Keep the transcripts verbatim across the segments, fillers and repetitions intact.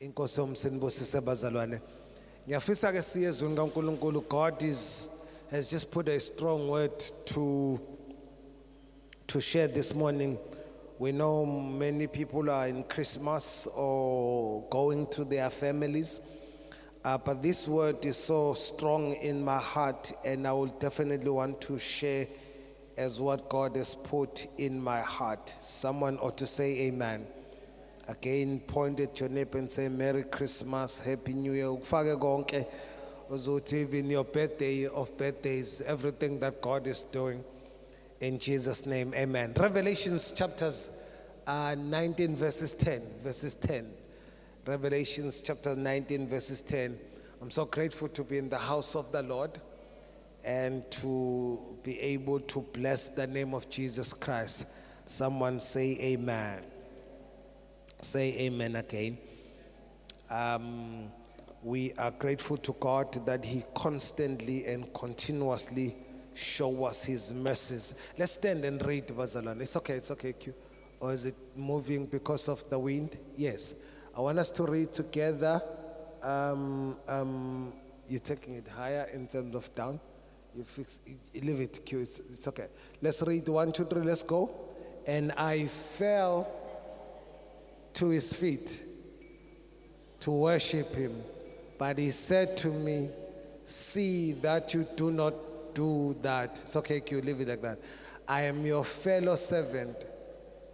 Inkosi yomsinibusise bazalwane. Ngiyafisa ke siye ezweni kaNkulunkulu. God is, has just put a strong word to, to share this morning. We know many people are in Christmas or going to their families. Uh, but this word is so strong in my heart, and I will definitely want to share as what God has put in my heart. Someone ought to say amen. Again, point at your neighbor and say, Merry Christmas, Happy New Year. Ukufake konke, uzothi even your birthday of birthdays, everything that God is doing. In Jesus' name, amen. Revelation chapters uh, nineteen, verses ten. Verses ten. Revelation chapter nineteen, verses ten. I'm so grateful to be in the house of the Lord and to be able to bless the name of Jesus Christ. Someone say amen. Say amen again. Um, we are grateful to God that He constantly and continuously shows us His mercies. Let's stand and read, Bazalon. It's okay, it's okay. Or is it moving because of the wind? Yes. I want us to read together. Um, um, you're taking it higher in terms of down. You fix it, you leave it, Q. It's, it's okay. Let's read one, two, three. Let's go. And I fell to his feet to worship him, but he said to me, "See that you do not do that." It's okay, Q. Leave it like that. I am your fellow servant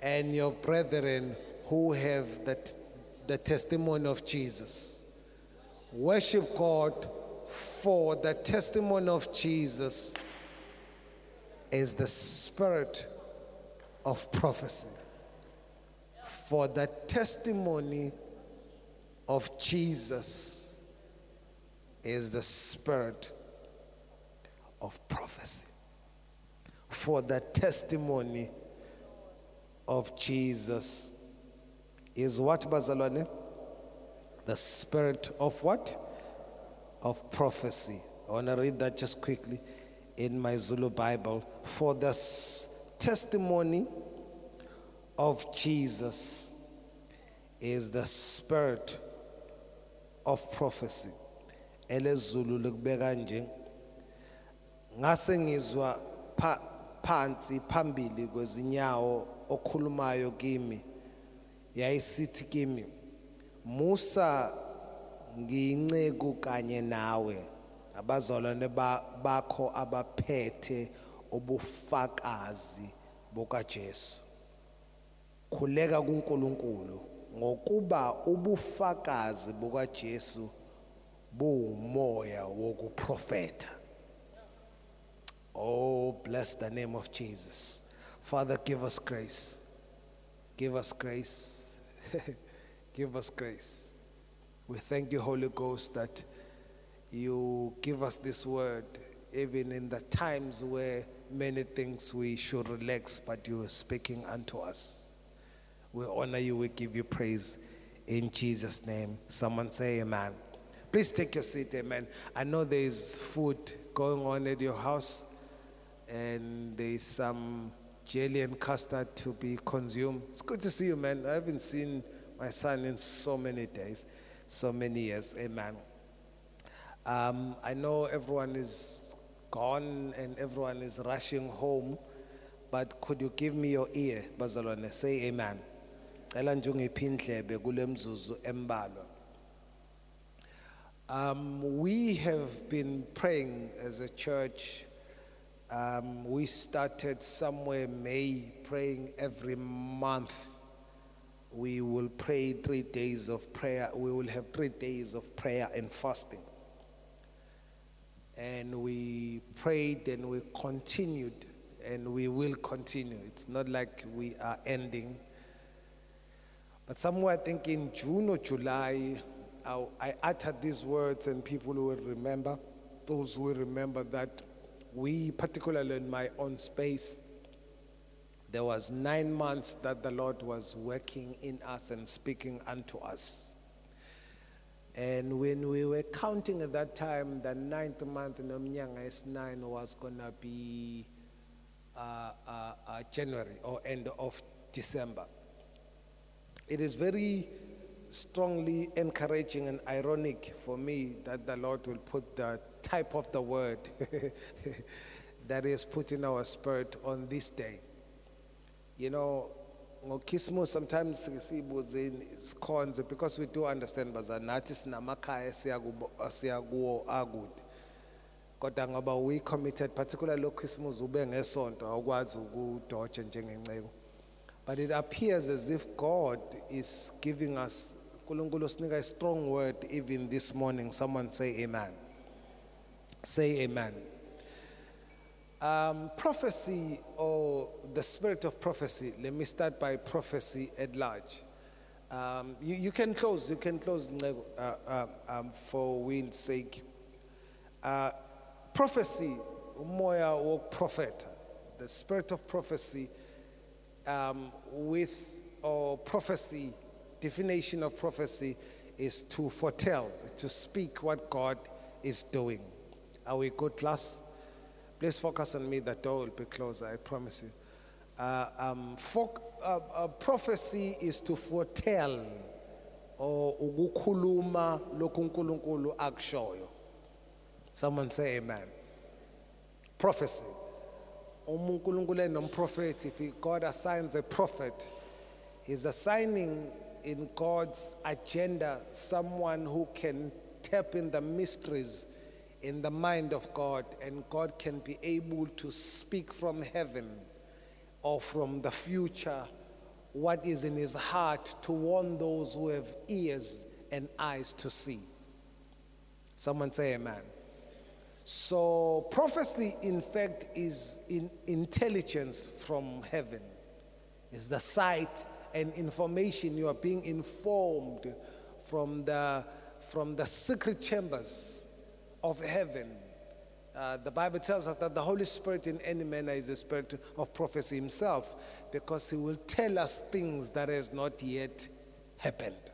and your brethren who have that. The testimony of Jesus. Worship God, for the testimony of Jesus is the spirit of prophecy. For the testimony of Jesus is the spirit of prophecy. For the testimony of Jesus is what, Bazalwane? The spirit of what? Of prophecy. I want to read that just quickly in my Zulu Bible. For the testimony of Jesus is the spirit of prophecy. Elezulu likubeka nje. Ngase ngizwa phansi phambili kwezinyawo okhulumayo kimi. Yayisithi kimi, Musa ngiyinceku kanye nawe abazalwane bakho abaphethe ubufakazi bokaJesu. Khuleka kuNkulunkulu ngokuba ubufakazi bokaJesu buumoya wokuprofeta. Oh, bless the name of Jesus. Father, give us grace. Give us grace. Give us grace. We thank you, Holy Ghost, that you give us this word, even in the times where many things we should relax, but you are speaking unto us. We honor you, we give you praise in Jesus' name. Someone say amen. Please take your seat, amen. I know there is food going on at your house, and there is some jelly and custard to be consumed. It's good to see you, man. I haven't seen my son in so many days, so many years. Amen. Um, I know everyone is gone and everyone is rushing home, but could you give me your ear, Bazalwane? Say amen. Um, we have been praying as a church. Um, we started somewhere May praying every month. We will pray three days of prayer. We will have three days of prayer and fasting. And we prayed and we continued and we will continue. It's not like we are ending. But somewhere I think in June or July, I, I uttered these words, and people will remember, those who will remember that we, particularly in my own space, there was nine months that the Lord was working in us and speaking unto us. And when we were counting at that time, the ninth month in Omnyanga S nine was going to be uh, uh, uh, January or end of December. It is very strongly encouraging and ironic for me that the Lord will put the type of the word that is put in our spirit on this day. You know, sometimes because we do understand bazana, but we committed, particularly but it appears as if God is giving us a strong word even this morning. Someone say amen. Say amen. Um, prophecy, or the spirit of prophecy. Let me start by prophecy at large. Um, you, you can close, you can close uh, uh, um, for wind's sake. Uh, prophecy, umoya or prophet, the spirit of prophecy. Um, with or prophecy, definition of prophecy is to foretell, to speak what God is doing. Are we good, class? Please focus on me. The door will be closed, I promise you. Uh, um, for, uh, uh, prophecy is to foretell or ukukhuluma lokunkulunkulu akushoyo. Someone say amen. Prophecy. If God assigns a prophet, he's assigning in God's agenda someone who can tap in the mysteries in the mind of God, and God can be able to speak from heaven or from the future what is in his heart to warn those who have ears and eyes to see. Someone say amen. So prophecy, in fact, is in intelligence from heaven. It's the sight and information. You are being informed from the from the secret chambers of heaven. Uh, the Bible tells us that the Holy Spirit in any manner is the spirit of prophecy himself, because he will tell us things that has not yet happened.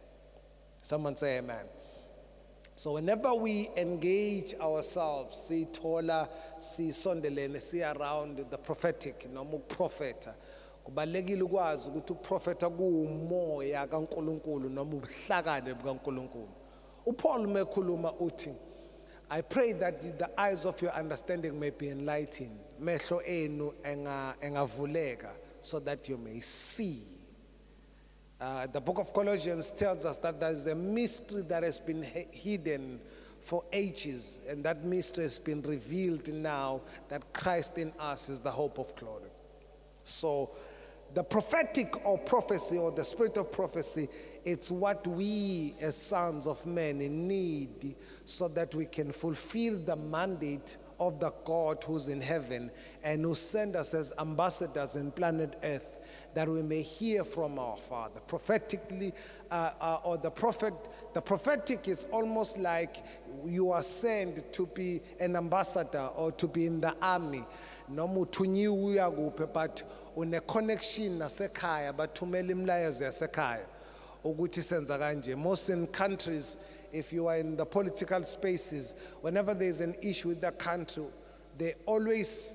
Someone say amen. So whenever we engage ourselves, see Tola, see Sondelene, see around the prophetic, nomu propheta, kubalekile ukwazi ukuthi uprofeta kuumoya kaNkuluNkulu noma ubuhlakani bukaNkuluNkulu. UPaul mekhuluma uthi, I pray that the eyes of your understanding may be enlightened, mehlo enu engavuleka, so that you may see. Uh, the book of Colossians tells us that there is a mystery that has been he- hidden for ages, and that mystery has been revealed now, that Christ in us is the hope of glory. So the prophetic or prophecy or the spirit of prophecy, it's what we as sons of men need so that we can fulfill the mandate of the God who's in heaven and who sent us as ambassadors in planet Earth, that we may hear from our Father prophetically, uh, uh, or the prophet. The prophetic is almost like you are sent to be an ambassador or to be in the army. But on a connection, but to most in countries, if you are in the political spaces, whenever there is an issue with the country, they always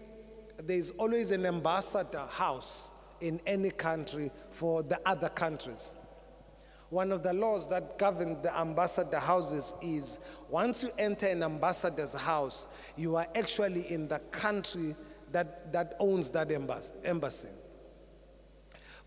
there is always an ambassador house in any country for the other countries. One of the laws that govern the ambassador houses is, once you enter an ambassador's house, you are actually in the country that, that owns that embassy.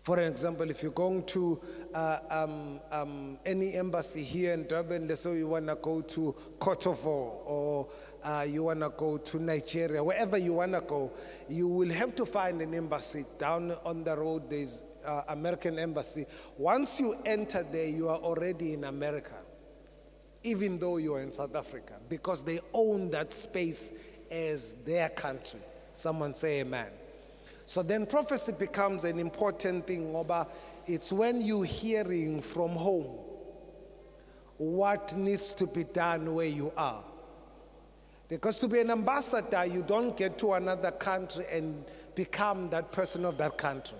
For example, if you're going to uh, um, um, any embassy here in Durban, let's say you want to go to Kosovo, or uh, you want to go to Nigeria, wherever you want to go, you will have to find an embassy. Down on the road, there's uh, American embassy. Once you enter there, you are already in America, even though you are in South Africa, because they own that space as their country. Someone say amen. So then prophecy becomes an important thing. It's when you're hearing from home what needs to be done where you are. Because to be an ambassador, you don't get to another country and become that person of that country.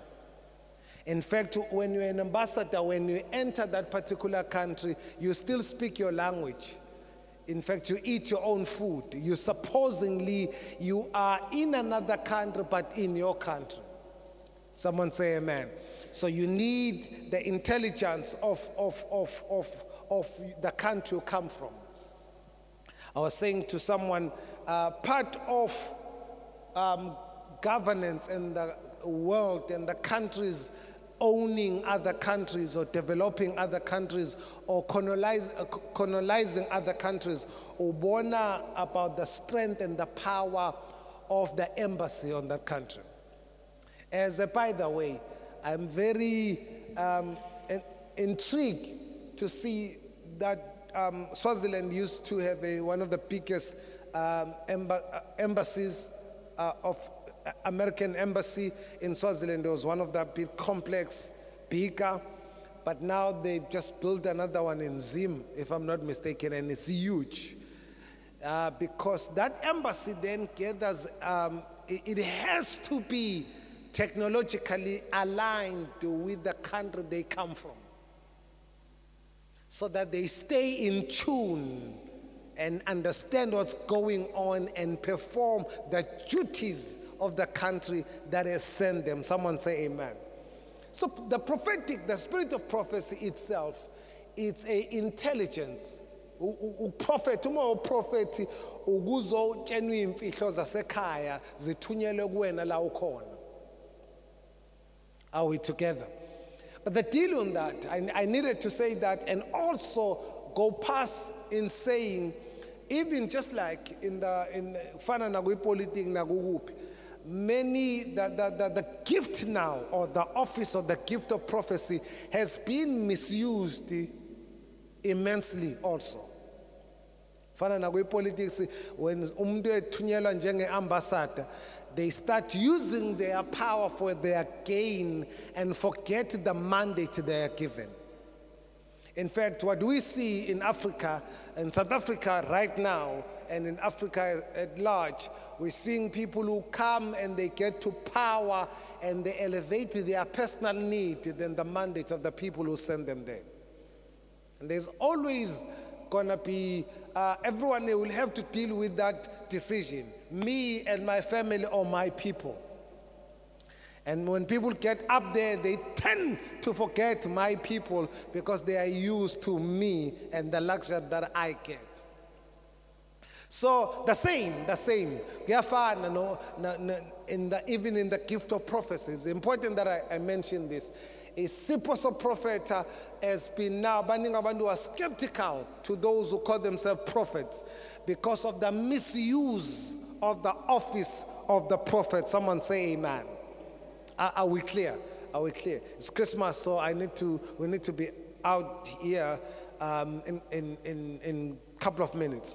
In fact, when you're an ambassador, when you enter that particular country, you still speak your language. In fact, you eat your own food. You supposedly, you are in another country, but in your country. Someone say amen. So you need the intelligence of, of, of, of, of the country you come from. I was saying to someone, uh, part of um, governance in the world and the countries owning other countries or developing other countries or colonize, uh, colonizing other countries, ubona about the strength and the power of the embassy on that country. As a, by the way, I'm very um, in, intrigued to see that um, Swaziland used to have a, one of the biggest um, emb- embassies uh, of American embassy in Swaziland. It was one of the big complex, bigger, but now they just built another one in Zim, if I'm not mistaken, and it's huge. Uh, because that embassy then gathers, um, it, it has to be technologically aligned with the country they come from, so that they stay in tune and understand what's going on and perform the duties of the country that has sent them. Someone say amen. So the prophetic, the spirit of prophecy itself, it's a intelligence. Prophet, uma prophet, uguzo genuine imfihlo zasekhaya zithunyelwe kuwena la ukhona. Are we together? But the deal on that, I, I needed to say that, and also go past in saying, even just like in the in fana nagui politik nagugupi, many the, the the the gift now, or the office or the gift of prophecy, has been misused immensely also. Fana nagui politics, when umde tunyelwa njenge ambassador, they start using their power for their gain and forget the mandate they are given. In fact, what we see in Africa, in South Africa right now, and in Africa at large, we're seeing people who come and they get to power and they elevate their personal need than the mandate of the people who send them there. And there's always gonna be, uh, everyone they will have to deal with that decision. Me and my family or my people. And when people get up there, they tend to forget my people because they are used to me and the luxury that I get. So the same, the same. In the, even in the gift of prophecy, it's important that I, I mention this. A siphoso prophet has been now banning abantu are skeptical to those who call themselves prophets because of the misuse of the office of the prophet. Someone say amen. Are, are we clear? Are we clear? It's Christmas, so I need to. We need to be out here um, in in in in a couple of minutes.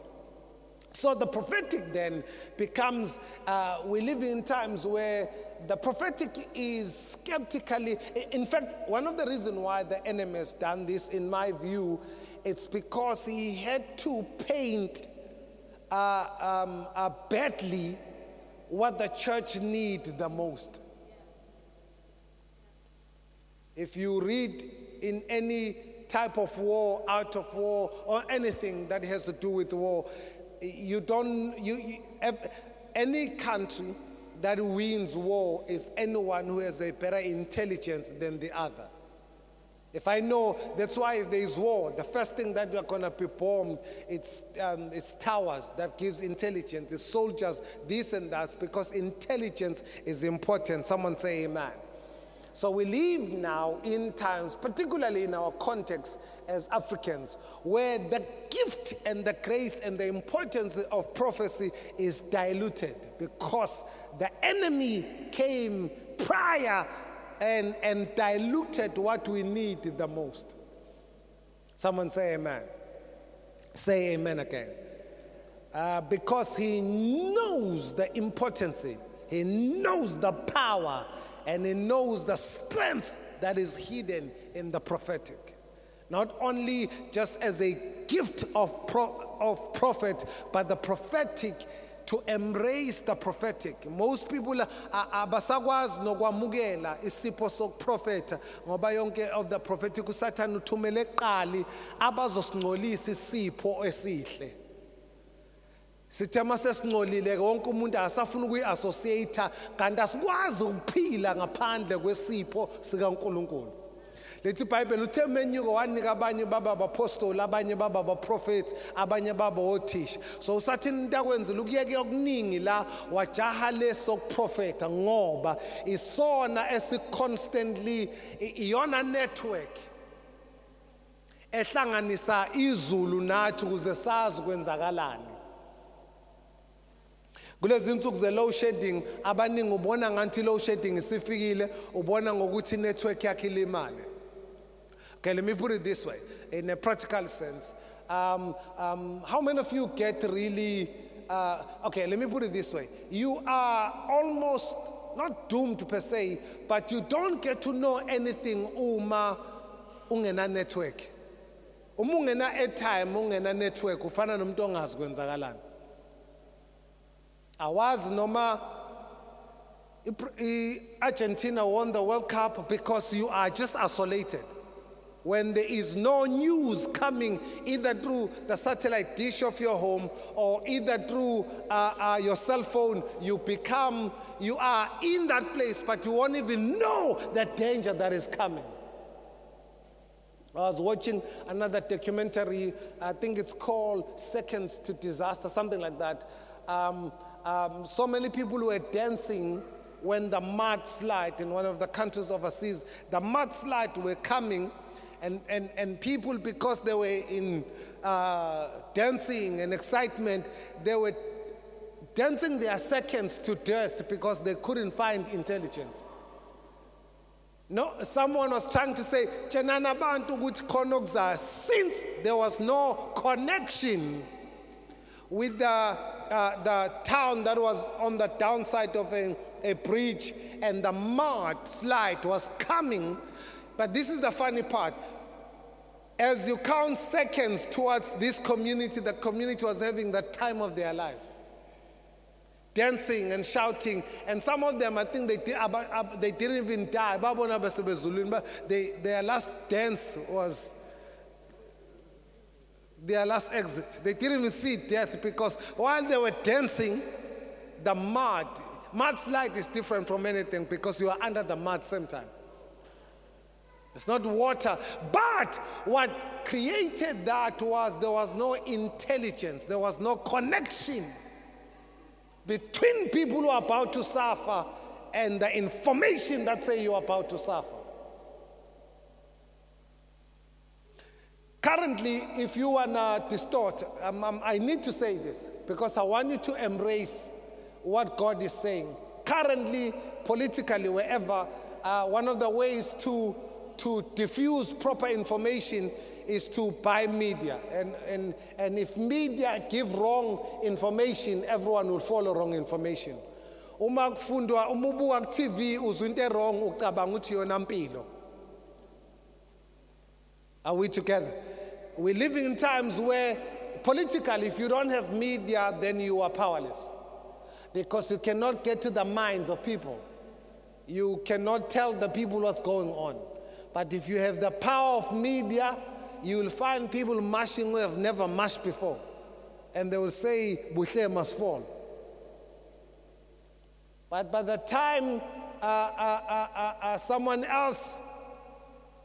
So the prophetic then becomes, uh, we live in times where the prophetic is skeptically, in fact, one of the reasons why the enemy has done this, in my view, it's because he had to paint uh, um, uh, badly what the church needs the most. If you read in any type of war, out of war, or anything that has to do with war, You don't, you, you, any country that wins war is anyone who has a better intelligence than the other. If I know, that's why if there is war, the first thing that we are going to be bombed, it's, um, it's towers that gives intelligence, it's soldiers, this and that, because intelligence is important. Someone say amen. So we live now in times, particularly in our context as Africans, where the gift and the grace and the importance of prophecy is diluted because the enemy came prior and, and diluted what we need the most. Someone say amen. Say amen again. Uh, because he knows the importance, he knows the power, and he knows the strength that is hidden in the prophetic. Not only just as a gift of pro- of prophet, but the prophetic, to embrace the prophetic. Most people abasakwazi nokwamukela isipho sokuprofeta ngoba yonke of the prophetic uSathane uthumele eqali abazosingcolisa isipho esihle. Sithema sesinqolile wonke umuntu asafuna ukuyiassociate kanti asikwazi ukuphila ngaphandle kwesipho sikaNkuluNkulu. Lethi iBhayibheli uthe menyuko wanika abanye baba abaphostoli, abanye baba abaprofethi, abanye baba othisha. So usathi into akwenzile ukuyeke okuningi la wajaha leso kuprofetha ngoba isona esiconstantly iyona network ehlanganisa izulu nathi ukuze sazi kwenzakalani. Kulezi nsuku ze load shedding abaningi ubona ngathi load shedding isifikile ubona ngokuthi network yakhe ilimale. Okay, let me put it this way in a practical sense. Um, um, how many of you get really uh, okay, let me put it this way. You are almost not doomed per se, but you don't get to know anything uma ungena network. Uma ungena airtime, ungena network ufana nomuntu ongazi kwenzakalani. Awazi noma Argentina won the World Cup because you are just isolated. When there is no news coming either through the satellite dish of your home or either through uh, uh, your cell phone, you become, you are in that place, but you won't even know the danger that is coming. I was watching another documentary, I think it's called Seconds to Disaster, something like that. Um, Um, so many people were dancing when the mudslide in one of the countries overseas, the mudslide were coming and, and, and people, because they were in uh, dancing and excitement, they were dancing their seconds to death because they couldn't find intelligence. No, someone was trying to say, Chenana bantu ukuthi khona okuzayo, since there was no connection with the Uh, the town that was on the downside of a, a bridge, and the mud slide was coming. But this is the funny part. As you count seconds towards this community, the community was having the time of their life. Dancing and shouting, and some of them, I think they, they didn't even die. They, their last dance was their last exit. They didn't even see death because while they were dancing, the mud, mudslide is different from anything because you are under the mud same time. It's not water. But what created that was there was no intelligence. There was no connection between people who are about to suffer and the information that say you are about to suffer. Currently, if you wanna distort, um, um, I need to say this because I want you to embrace what God is saying. Currently, politically, wherever, uh, one of the ways to to diffuse proper information is to buy media. And, and, and if media give wrong information, everyone will follow wrong information. Uma kufundwa umubuka T V uzwinte wrong ucabanga uthi yona mpilo. Are we together? We're living in times where, politically, if you don't have media, then you are powerless. Because you cannot get to the minds of people. You cannot tell the people what's going on. But if you have the power of media, you will find people marching who have never marched before. And they will say, Buhle must fall. But by the time uh, uh, uh, uh, uh, someone else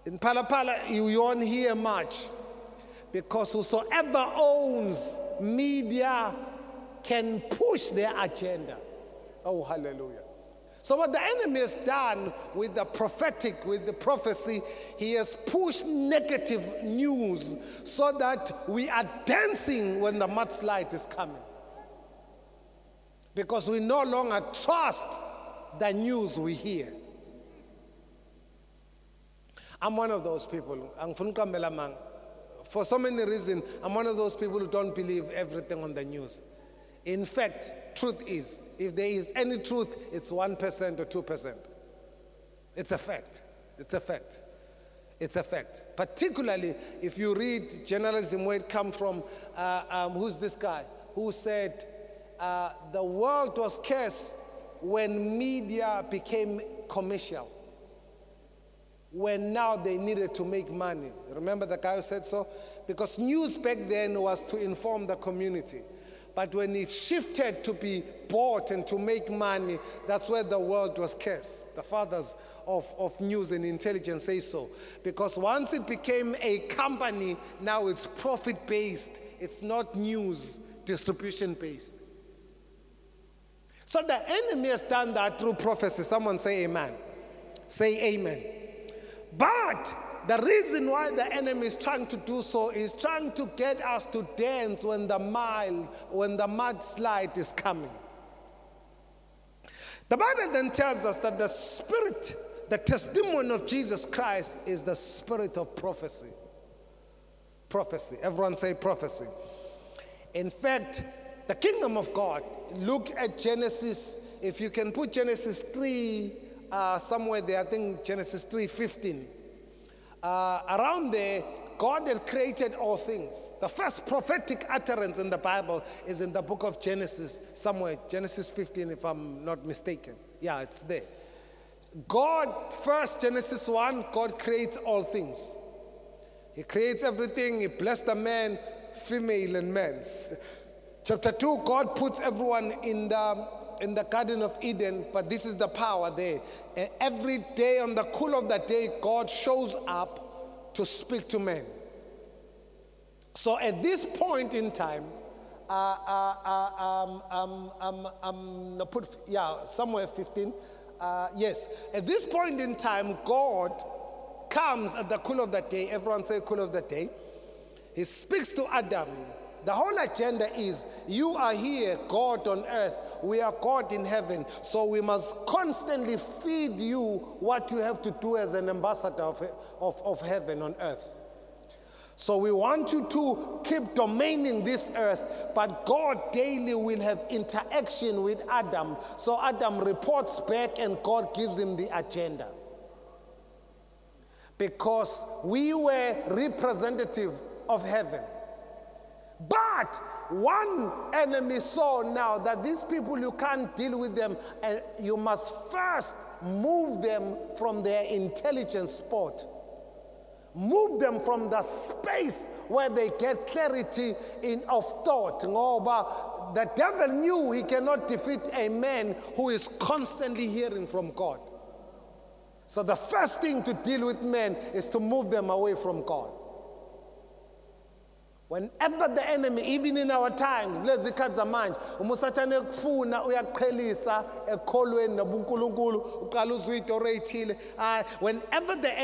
in Palapala, you won't hear much because whosoever owns media can push their agenda. Oh, hallelujah. So what the enemy has done with the prophetic, with the prophecy, he has pushed negative news so that we are dancing when the mudslide is coming. Because we no longer trust the news we hear. I'm one of those people. For so many reasons, I'm one of those people who don't believe everything on the news. In fact, truth is, if there is any truth, it's one percent or two percent. It's a fact. It's a fact. It's a fact. Particularly if you read journalism, where it comes from, uh, um, who's this guy who said uh, the world was cursed when media became commercial, when now they needed to make money. Remember the guy who said so? Because news back then was to inform the community. But when it shifted to be bought and to make money, that's where the world was cursed. The fathers of, of news and intelligence say so. Because once it became a company, now it's profit-based. It's not news distribution-based. So the enemy has done that through prophecy. Someone say amen. Say amen. But the reason why the enemy is trying to do so is trying to get us to dance when the mile, when the mudslide is coming. The Bible then tells us that the spirit, the testimony of Jesus Christ is the spirit of prophecy. Prophecy. Everyone say prophecy. In fact, the kingdom of God, look at Genesis. If you can put Genesis three uh, somewhere there, I think Genesis three fifteen. Uh, around there, God had created all things. The first prophetic utterance in the Bible is in the book of Genesis somewhere, Genesis fifteen if I'm not mistaken. Yeah, it's there. God, first Genesis one, God creates all things. He creates everything. He blessed the man, female and man. Chapter two, God puts everyone in the in the Garden of Eden, but this is the power there. And every day on the cool of the day, God shows up to speak to men. So at this point in time, uh, uh, uh, um, um, um, um, no, put, yeah, somewhere fifteen, uh, yes. At this point in time, God comes at the cool of the day. Everyone say cool of the day. He speaks to Adam. The whole agenda is, you are here, God on earth. We are God in heaven. So we must constantly feed you what you have to do as an ambassador of, of, of heaven on earth. So we want you to keep domaining this earth, but God daily will have interaction with Adam. So Adam reports back and God gives him the agenda. Because we were representative of heaven. But one enemy saw now that these people, you can't deal with them, and you must first move them from their intelligence spot. Move them from the space where they get clarity in of thought. The devil knew he cannot defeat a man who is constantly hearing from God. So the first thing to deal with men is to move them away from God. Whenever the enemy, even in our times, whenever the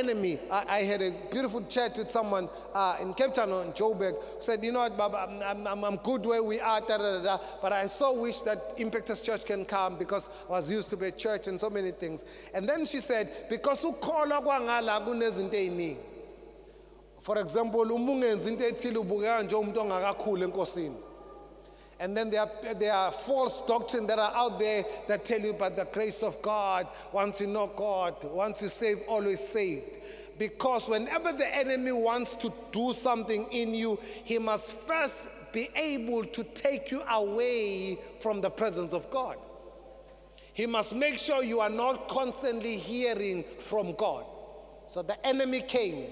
enemy, I, I had a beautiful chat with someone uh, in Cape Town on Joburg, said, you know what, Baba, I'm, I'm, I'm good where we are, da, da, da, da, but I so wish that Impactors Church can come because I was used to be a church and so many things. And then she said, because for example, and then there are, there are false doctrines that are out there that tell you about the grace of God. Once you know God, once you save, always saved. Because whenever the enemy wants to do something in you, he must first be able to take you away from the presence of God. He must make sure you are not constantly hearing from God. So the enemy came.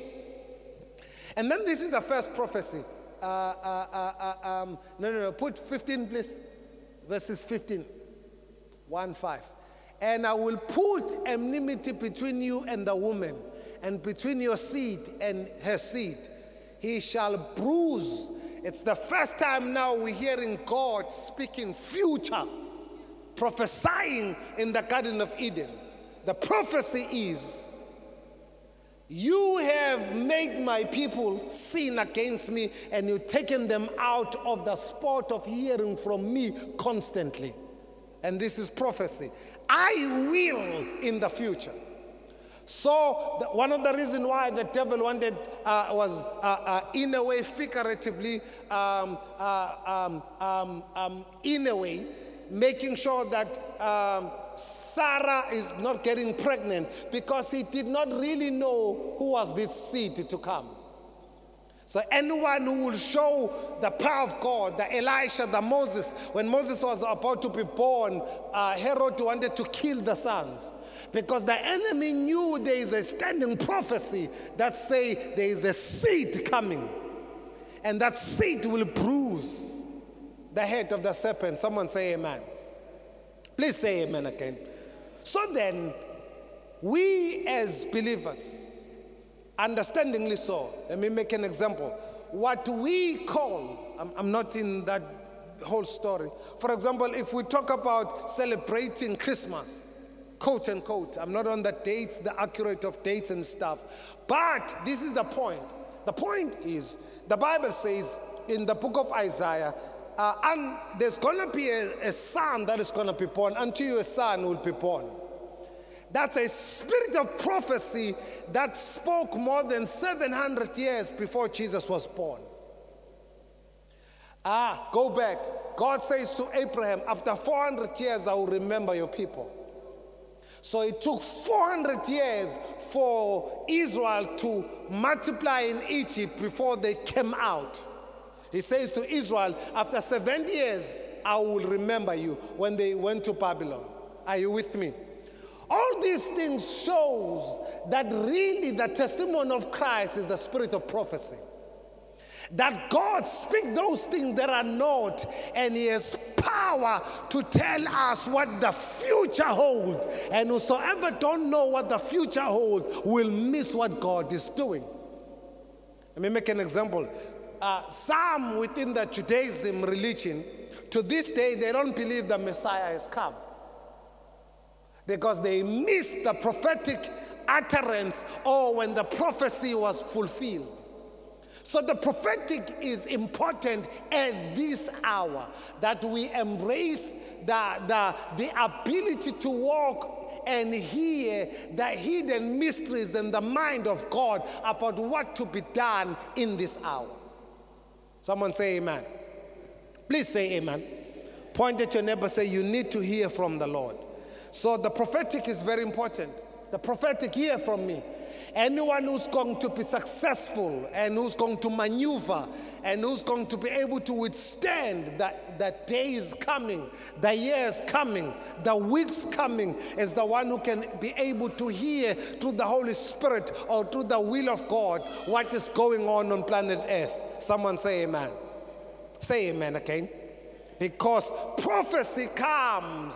And then this is the first prophecy. Uh, uh, uh, um, no, no, no. Put fifteen, please. Verses fifteen. one five. And I will put enmity between you and the woman, and between your seed and her seed. He shall bruise. It's the first time now we're hearing God speaking future, prophesying in the Garden of Eden. The prophecy is, you have made my people sin against me, and you've taken them out of the spot of hearing from me constantly. And this is prophecy. I will in the future. So the, one of the reasons why the devil wanted uh, was, uh, uh, in a way, figuratively, um, uh, um, um, um, in a way, making sure that um, Sarah is not getting pregnant, because he did not really know who was this seed to come. So anyone who will show the power of God, the Elisha, the Moses, when Moses was about to be born, uh, Herod wanted to kill the sons, because the enemy knew there is a standing prophecy that say there is a seed coming, and that seed will bruise the head of the serpent. Someone say amen. Please say amen again. So then, we as believers, understandingly so, let me make an example. What we call, I'm, I'm not in that whole story. For example, if we talk about celebrating Christmas, quote unquote, I'm not on the dates, the accurate of dates and stuff. But this is the point. The point is, the Bible says in the book of Isaiah, uh, and there's going to be a, a son that is going to be born, unto you a son will be born. That's a spirit of prophecy that spoke more than seven hundred years before Jesus was born. Ah, go back. God says to Abraham, after four hundred years, I will remember your people. So it took four hundred years for Israel to multiply in Egypt before they came out. He says to Israel, after seventy years, I will remember you when they went to Babylon. Are you with me? All these things shows that really the testimony of Christ is the spirit of prophecy. That God speaks those things that are not, and He has power to tell us what the future holds. And whosoever don't know what the future holds will miss what God is doing. Let me make an example. Uh, some within the Judaism religion, to this day, they don't believe the Messiah has come, because they missed the prophetic utterance or when the prophecy was fulfilled. So the prophetic is important at this hour, that we embrace the, the, the ability to walk and hear the hidden mysteries in the mind of God about what to be done in this hour. Someone say amen. Please say amen. Point at your neighbor, say you need to hear from the Lord. So the prophetic is very important. The prophetic, hear from me. Anyone who's going to be successful and who's going to maneuver and who's going to be able to withstand that the day is coming, the year is coming, the week's coming, is the one who can be able to hear through the Holy Spirit or through the will of God what is going on on planet Earth. Someone say amen. Say amen again. Because prophecy comes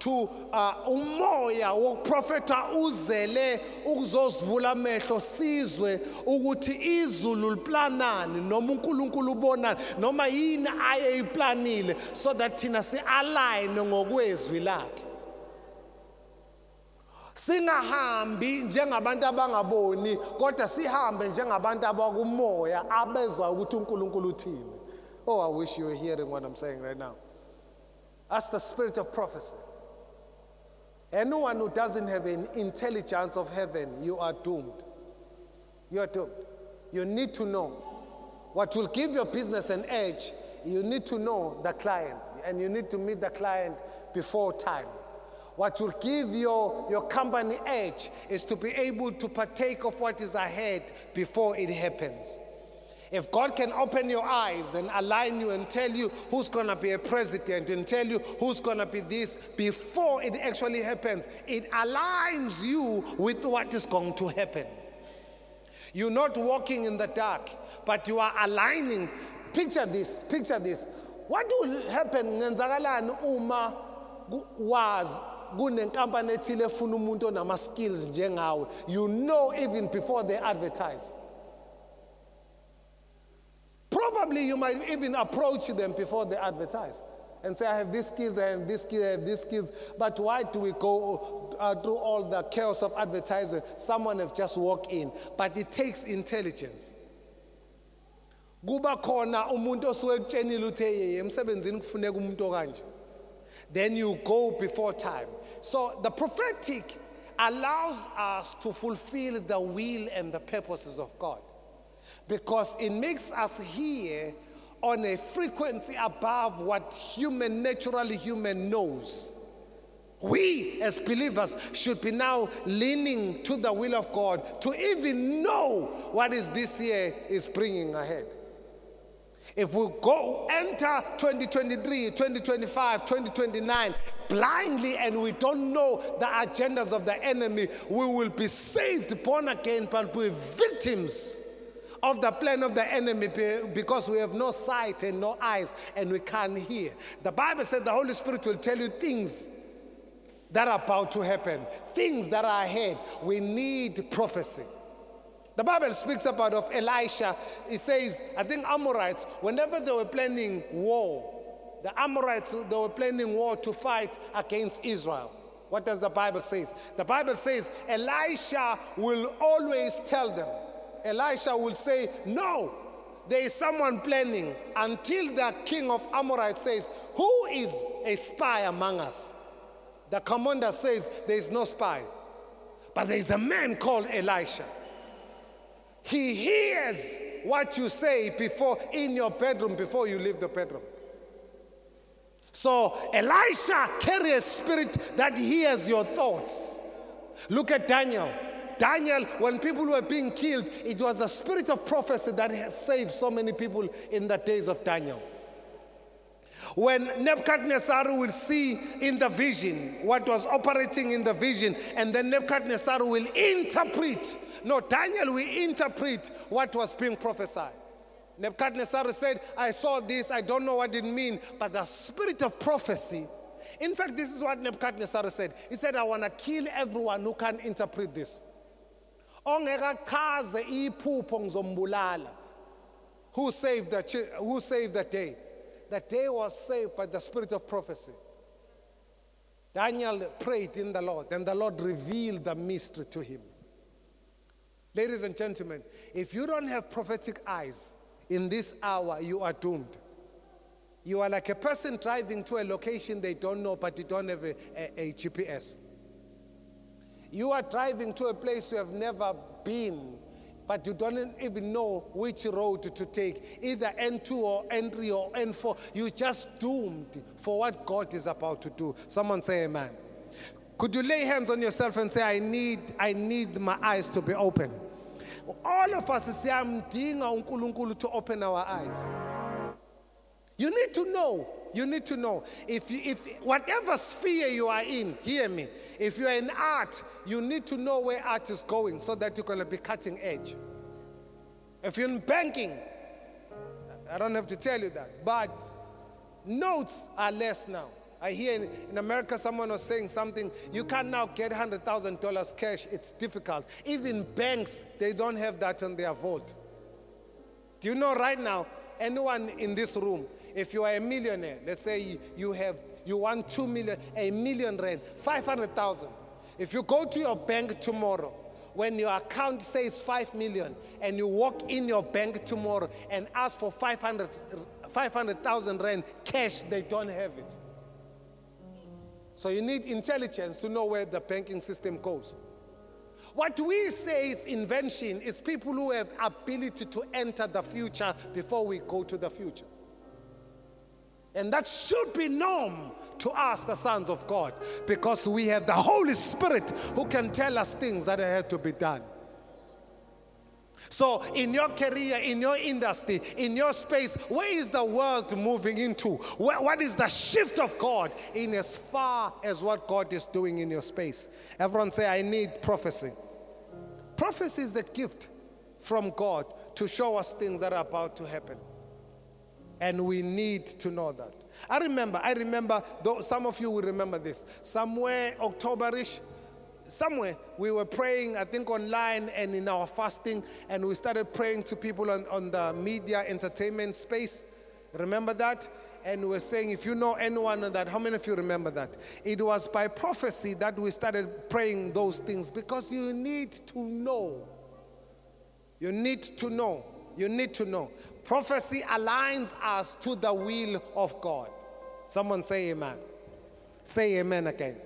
to umoya wokuprofeta uzele ukuzozivula amehlo sizwe ukuthi izulu liplanani noma uNkulunkulu ubonani noma yini ayeyiplanile, so that thina si-align ngokwezwi lakhe, singahambi njengabantu abangaboni kodwa sihambe njengabantu abakumoya abezwa ukuthi uNkulunkulu uthini. Oh, I wish you were hearing what I'm saying right now. That's the spirit of prophecy. Anyone who doesn't have an intelligence of heaven, you are doomed. You are doomed. You need to know. What will give your business an edge, you need to know the client, and you need to meet the client before time. What will give your, your company edge is to be able to partake of what is ahead before it happens. If God can open your eyes and align you and tell you who's going to be a president and tell you who's going to be this before it actually happens, it aligns you with what is going to happen. You're not walking in the dark, but you are aligning. Picture this, picture this. What will happen ngenzakalani uma was kunenkampani ethile efuna umuntu onama skills njengawe? You know even before they advertise. Probably you might even approach them before they advertise and say, I have these skills, I have these skills, I have these skills. But why do we go uh, through all the chaos of advertising? Someone has just walked in. But it takes intelligence. Then you go before time. So the prophetic allows us to fulfill the will and the purposes of God, because it makes us hear on a frequency above what human, naturally human knows. We as believers should be now leaning to the will of God to even know what is this year is bringing ahead. If we go enter twenty twenty-three, twenty twenty-five, twenty twenty-nine blindly and we don't know the agendas of the enemy, we will be saved, born again, but we're victims of the plan of the enemy, because we have no sight and no eyes and we can't hear. The Bible said the Holy Spirit will tell you things that are about to happen, things that are ahead. We need prophecy. The Bible speaks about of Elisha. It says, I think Amorites, whenever they were planning war, the Amorites, they were planning war to fight against Israel. What does the Bible say? The Bible says, Elisha will always tell them. Elisha will say, no, there is someone planning, until the king of Amorites says, who is a spy among us? The commander says, there is no spy, but there is a man called Elisha. He hears what you say before in your bedroom, before you leave the bedroom. So Elisha carries a spirit that hears your thoughts. Look at Daniel. Daniel, when people were being killed, it was the spirit of prophecy that saved so many people in the days of Daniel. When Nebuchadnezzar will see in the vision what was operating in the vision, and then Nebuchadnezzar will interpret. No, Daniel will interpret what was being prophesied. Nebuchadnezzar said, I saw this, I don't know what it means, but the spirit of prophecy. In fact, this is what Nebuchadnezzar said. He said, I want to kill everyone who can interpret this. Who saved the, who saved the day? The day was saved by the spirit of prophecy. Daniel prayed in the Lord, and the Lord revealed the mystery to him. Ladies and gentlemen, if you don't have prophetic eyes, in this hour, you are doomed. You are like a person driving to a location they don't know, but you don't have a, a, a G P S. You are driving to a place you have never been, but you don't even know which road to take, either N two or N three or N four. You're just doomed for what God is about to do. Someone say amen. Could you lay hands on yourself and say, I need, I need my eyes to be open? All of us say, I'm doing uNkulunkulu to open our eyes. You need to know. You need to know. If you, if whatever sphere you are in, hear me. If you are in art, you need to know where art is going so that you're going to be cutting edge. If you're in banking, I don't have to tell you that, but notes are less now. I hear in, in America someone was saying something, you can now get one hundred thousand dollars cash, it's difficult. Even banks, they don't have that in their vault. Do you know right now, anyone in this room, if you are a millionaire, let's say you have, you want two million, a million rand, five hundred thousand. If you go to your bank tomorrow, when your account says five million, and you walk in your bank tomorrow and ask for five hundred thousand rand cash, they don't have it. So you need intelligence to know where the banking system goes. What we say is invention is people who have ability to enter the future before we go to the future. And that should be known to us, the sons of God, because we have the Holy Spirit who can tell us things that have to be done. So in your career, in your industry, in your space, where is the world moving into? Where, what is the shift of God in as far as what God is doing in your space? Everyone say, I need prophecy. Prophecy is the gift from God to show us things that are about to happen. And we need to know that. I remember, I remember, though some of you will remember this, somewhere October-ish, Somewhere we were praying, I think online and in our fasting, and we started praying to people on, on the media entertainment space. Remember that? And we were saying, if you know anyone on that, how many of you remember that? It was by prophecy that we started praying those things, because you need to know. You need to know. You need to know. Prophecy aligns us to the will of God. Someone say amen. Say amen again.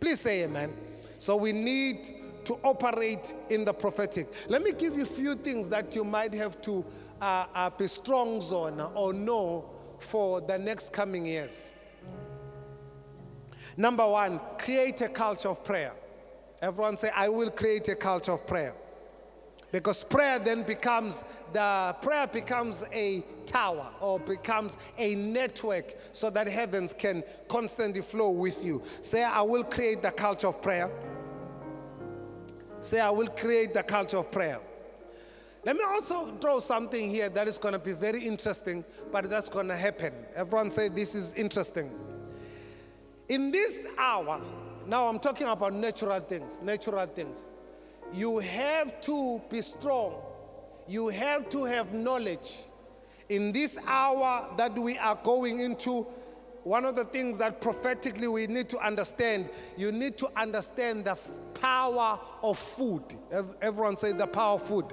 Please say amen. So we need to operate in the prophetic. Let me give you a few things that you might have to uh, uh, be strong on or know for the next coming years. Number one, create a culture of prayer. Everyone say, I will create a culture of prayer. Because prayer then becomes, the prayer becomes a tower or becomes a network so that heavens can constantly flow with you. Say, I will create the culture of prayer. Say, I will create the culture of prayer. Let me also throw something here that is going to be very interesting, but that's going to happen. Everyone say this is interesting. In this hour, now I'm talking about natural things, natural things. You have to be strong. You have to have knowledge. In this hour that we are going into, one of the things that prophetically we need to understand, you need to understand the power of food. Everyone say the power of food.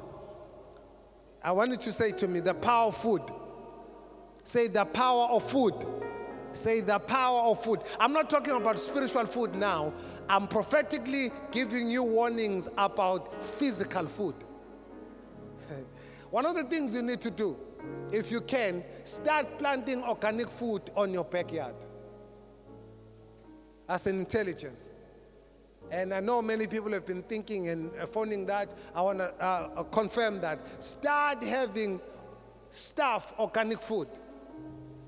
I want you to say to me, the power of food. Say the power of food. Say the power of food. I'm not talking about spiritual food now. I'm prophetically giving you warnings about physical food. One of the things you need to do, if you can, start planting organic food on your backyard as an intelligence. And I know many people have been thinking and finding that. I want to uh, confirm that. Start having stuff, organic food.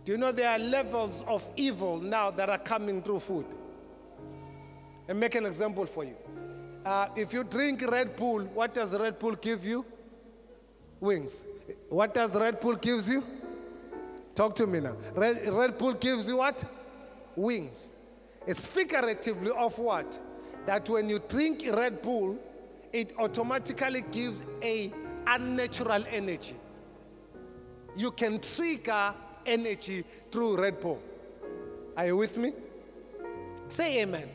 Do you know there are levels of evil now that are coming through food? And make an example for you. Uh, if you drink Red Bull, what does Red Bull give you? Wings. What does Red Bull gives you? Talk to me now. Red, Red Bull gives you what? Wings. It's figuratively of what? That when you drink Red Bull, it automatically gives a unnatural energy. You can trigger energy through Red Bull. Are you with me? Say amen.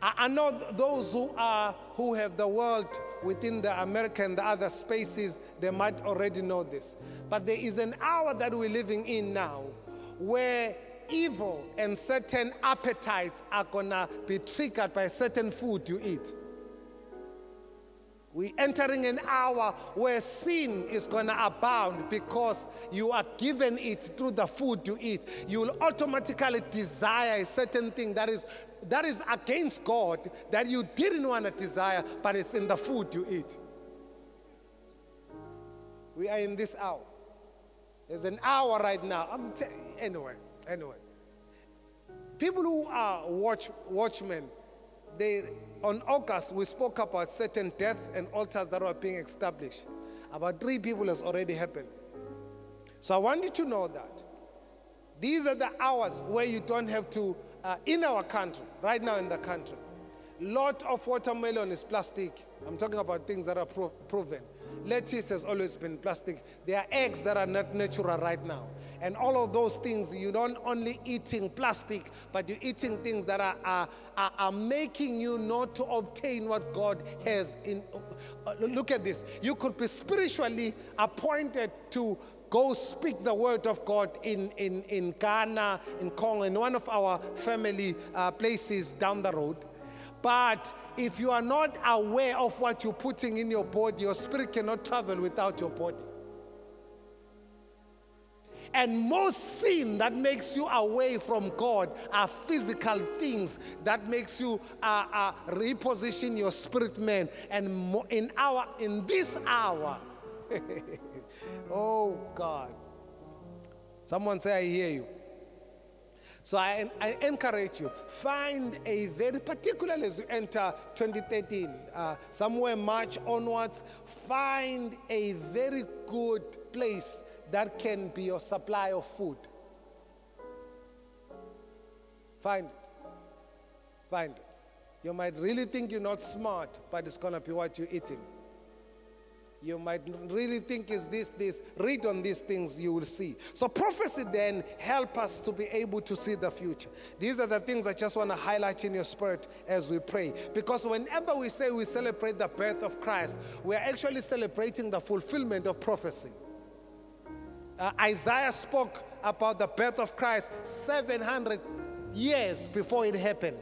I know those who are who have the world within the America and the other spaces, they might already know this. But there is an hour that we're living in now where evil and certain appetites are gonna be triggered by certain food you eat. We're entering an hour where sin is going to abound because you are given it through the food you eat. You will automatically desire a certain thing that is that is against God, that you didn't want to desire, but it's in the food you eat. We are in this hour. There's an hour right now. I'm t- anyway, anyway. People who are watch watchmen, they... On August, we spoke about certain deaths and altars that were being established. About three people has already happened. So I want you to know that these are the hours where you don't have to, uh, in our country, right now in the country, lot of watermelon is plastic. I'm talking about things that are pro- proven. Lettuce has always been plastic. There are eggs that are not natural right now. And all of those things, you're not only eating plastic, but you're eating things that are, are, are, are making you not to obtain what God has. In. Uh, look at this. You could be spiritually appointed to go speak the word of God in, in, in Ghana, in Congo, in one of our family uh, places down the road. But if you are not aware of what you're putting in your body, your spirit cannot travel without your body. And most sin that makes you away from God are physical things that makes you uh, uh, reposition your spirit man. And in our in this hour, oh God, someone say I hear you. So I, I encourage you, find a very, particularly as you enter twenty thirteen, uh, somewhere March onwards, find a very good place that can be your supply of food. Find it. Find it. You might really think you're not smart, but it's going to be what you're eating. You might really think is this, this. Read on these things, you will see. So prophecy then help us to be able to see the future. These are the things I just want to highlight in your spirit as we pray. Because whenever we say we celebrate the birth of Christ, we are actually celebrating the fulfillment of prophecy. Uh, Isaiah spoke about the birth of Christ seven hundred years before it happened.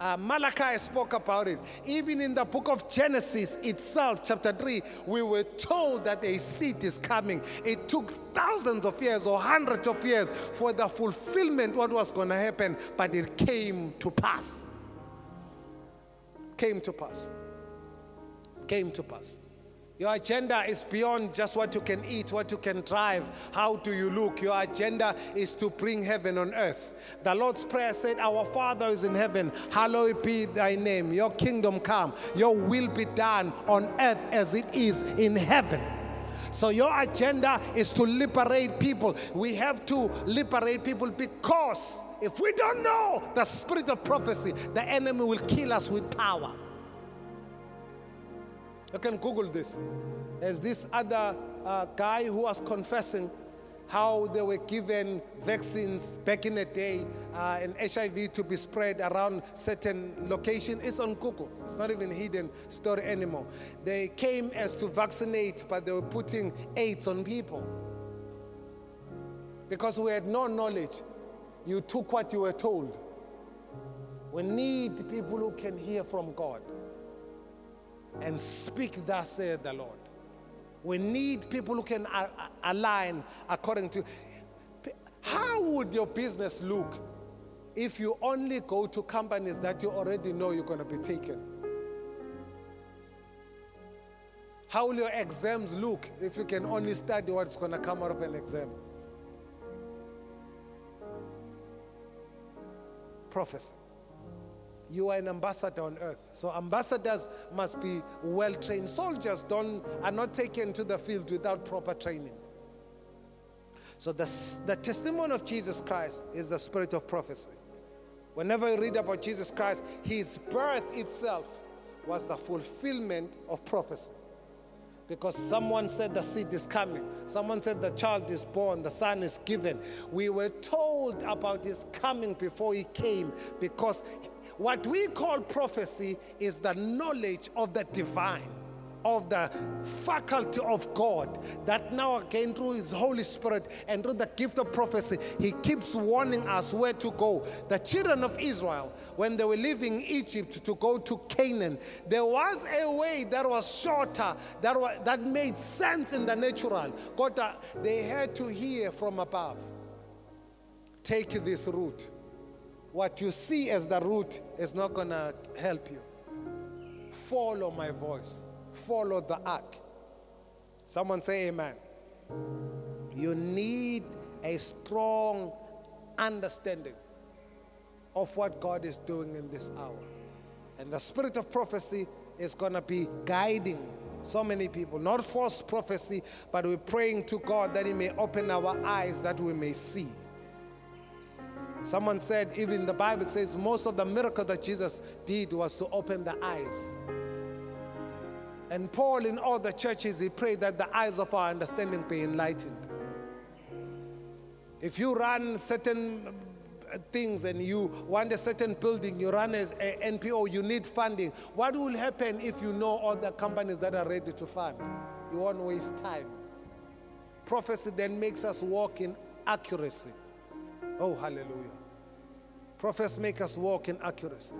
Uh, Malachi spoke about it. Even in the book of Genesis itself, chapter three, we were told that a seed is coming. It took thousands of years or hundreds of years for the fulfillment of what was going to happen, but it came to pass. Came to pass. Came to pass. Your agenda is beyond just what you can eat, what you can drive, how do you look. Your agenda is to bring heaven on earth. The Lord's Prayer said, Our Father is in heaven, hallowed be thy name. Your kingdom come, your will be done on earth as it is in heaven. So your agenda is to liberate people. We have to liberate people because if we don't know the spirit of prophecy, the enemy will kill us with power. You can Google this. There's this other uh, guy who was confessing how they were given vaccines back in the day uh, and H I V to be spread around certain locations. It's on Google. It's not even hidden story anymore. They came as to vaccinate, but they were putting AIDS on people. Because we had no knowledge. You took what you were told. We need people who can hear from God and speak, thus saith the Lord. We need people who can a- a- align according to. How would your business look if you only go to companies that you already know you're going to be taken? How will your exams look if you can only study what's going to come out of an exam? Prophecy. You are an ambassador on earth. So ambassadors must be well-trained. Soldiers don't are not taken to the field without proper training. So the, the testimony of Jesus Christ is the spirit of prophecy. Whenever you read about Jesus Christ, his birth itself was the fulfillment of prophecy. Because someone said the seed is coming. Someone said the child is born, the son is given. We were told about his coming before he came, because what we call prophecy is the knowledge of the divine, of the faculty of God, that now again through his Holy Spirit and through the gift of prophecy, he keeps warning us where to go. The children of Israel, when they were leaving Egypt to go to Canaan, there was a way that was shorter, that, was, that made sense in the natural. God, uh, they had to hear from above. Take this route. What you see as the route is not going to help you. Follow my voice. Follow the ark. Someone say amen. You need a strong understanding of what God is doing in this hour. And the spirit of prophecy is going to be guiding so many people. Not false prophecy, but we're praying to God that he may open our eyes that we may see. Someone said, even the Bible says, most of the miracle that Jesus did was to open the eyes. And Paul, in all the churches, he prayed that the eyes of our understanding be enlightened. If you run certain things and you want a certain building, you run as an N P O, you need funding. What will happen if you know all the companies that are ready to fund? You won't waste time. Prophecy then makes us walk in accuracy. Oh, hallelujah. Prophets make us walk in accuracy.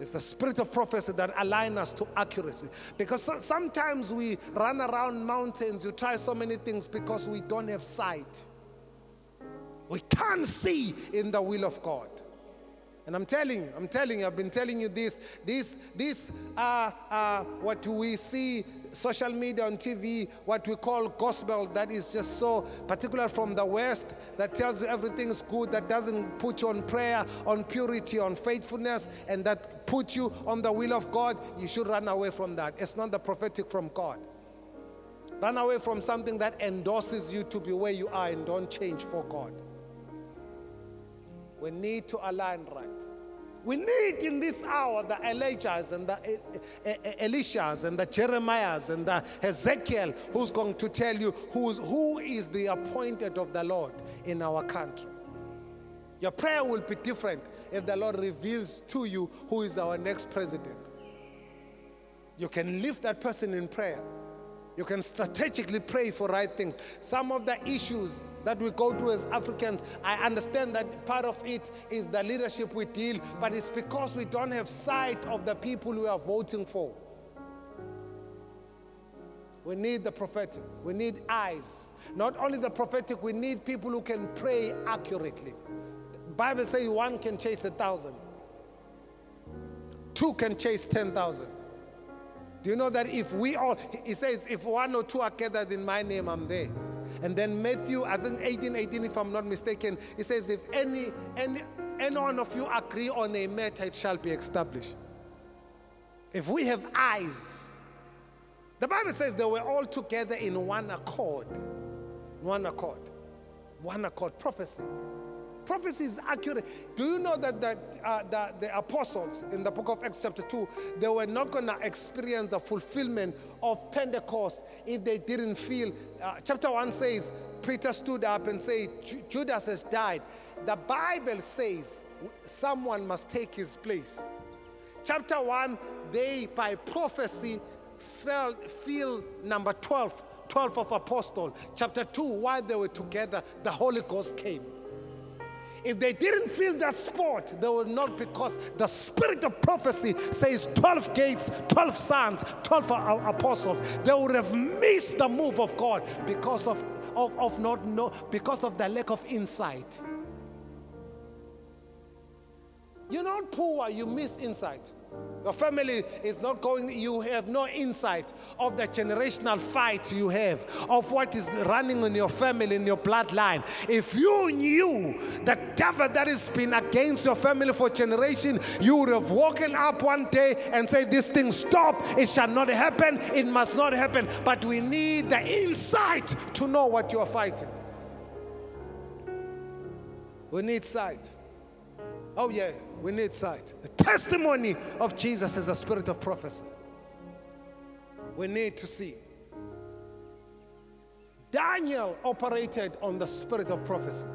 It's the spirit of prophecy that aligns us to accuracy. Because so, sometimes we run around mountains, you try so many things because we don't have sight. We can't see in the will of God. And I'm telling you, I'm telling you, I've been telling you this, this, this, uh, uh, what we see, social media on T V, what we call gospel, that is just so particular from the West, that tells you everything's good, that doesn't put you on prayer, on purity, on faithfulness, and that put you on the will of God. You should run away from that. It's not the prophetic from God. Run away from something that endorses you to be where you are and don't change for God. We need to align right. We need in this hour the Elijahs and the Elishas and the Jeremiahs and the Ezekiel who's going to tell you who's, who is the appointed of the Lord in our country. Your prayer will be different if the Lord reveals to you who is our next president. You can lift that person in prayer. You can strategically pray for right things. Some of the issues that we go through as Africans, I understand that part of it is the leadership we deal, but it's because we don't have sight of the people we are voting for. We need the prophetic. We need eyes. Not only the prophetic, we need people who can pray accurately. The Bible says one can chase a thousand. Two can chase ten thousand. Do you know that if we all, he says, if one or two are gathered in my name, I'm there. And then Matthew, I think eighteen eighteen, if I'm not mistaken, he says, if any, any, any one of you agree on a matter, it shall be established. If we have eyes, the Bible says they were all together in one accord. One accord. One accord. Prophecy. Prophecy is accurate. Do you know that, that uh, the, the apostles in the book of Acts chapter two, they were not going to experience the fulfillment of Pentecost if they didn't feel, uh, chapter one says, Peter stood up and said, Judas has died. The Bible says someone must take his place. Chapter one, they by prophecy felt, feel number twelve, twelve of apostles. Chapter two, while they were together, the Holy Ghost came. If they didn't feel that spot, they will not, because the spirit of prophecy says twelve gates, twelve sons, twelve apostles. They would have missed the move of God because of, of, of not know, because of the lack of insight. You're not poor, you miss insight. Your family is not going, you have no insight of the generational fight you have, of what is running in your family, in your bloodline. If you knew the devil that has been against your family for generation, you would have woken up one day and said, this thing stop, it shall not happen, it must not happen. But we need the insight to know what you are fighting. We need sight. Oh yeah, we need sight. The testimony of Jesus is the spirit of prophecy. We need to see. Daniel operated on the spirit of prophecy.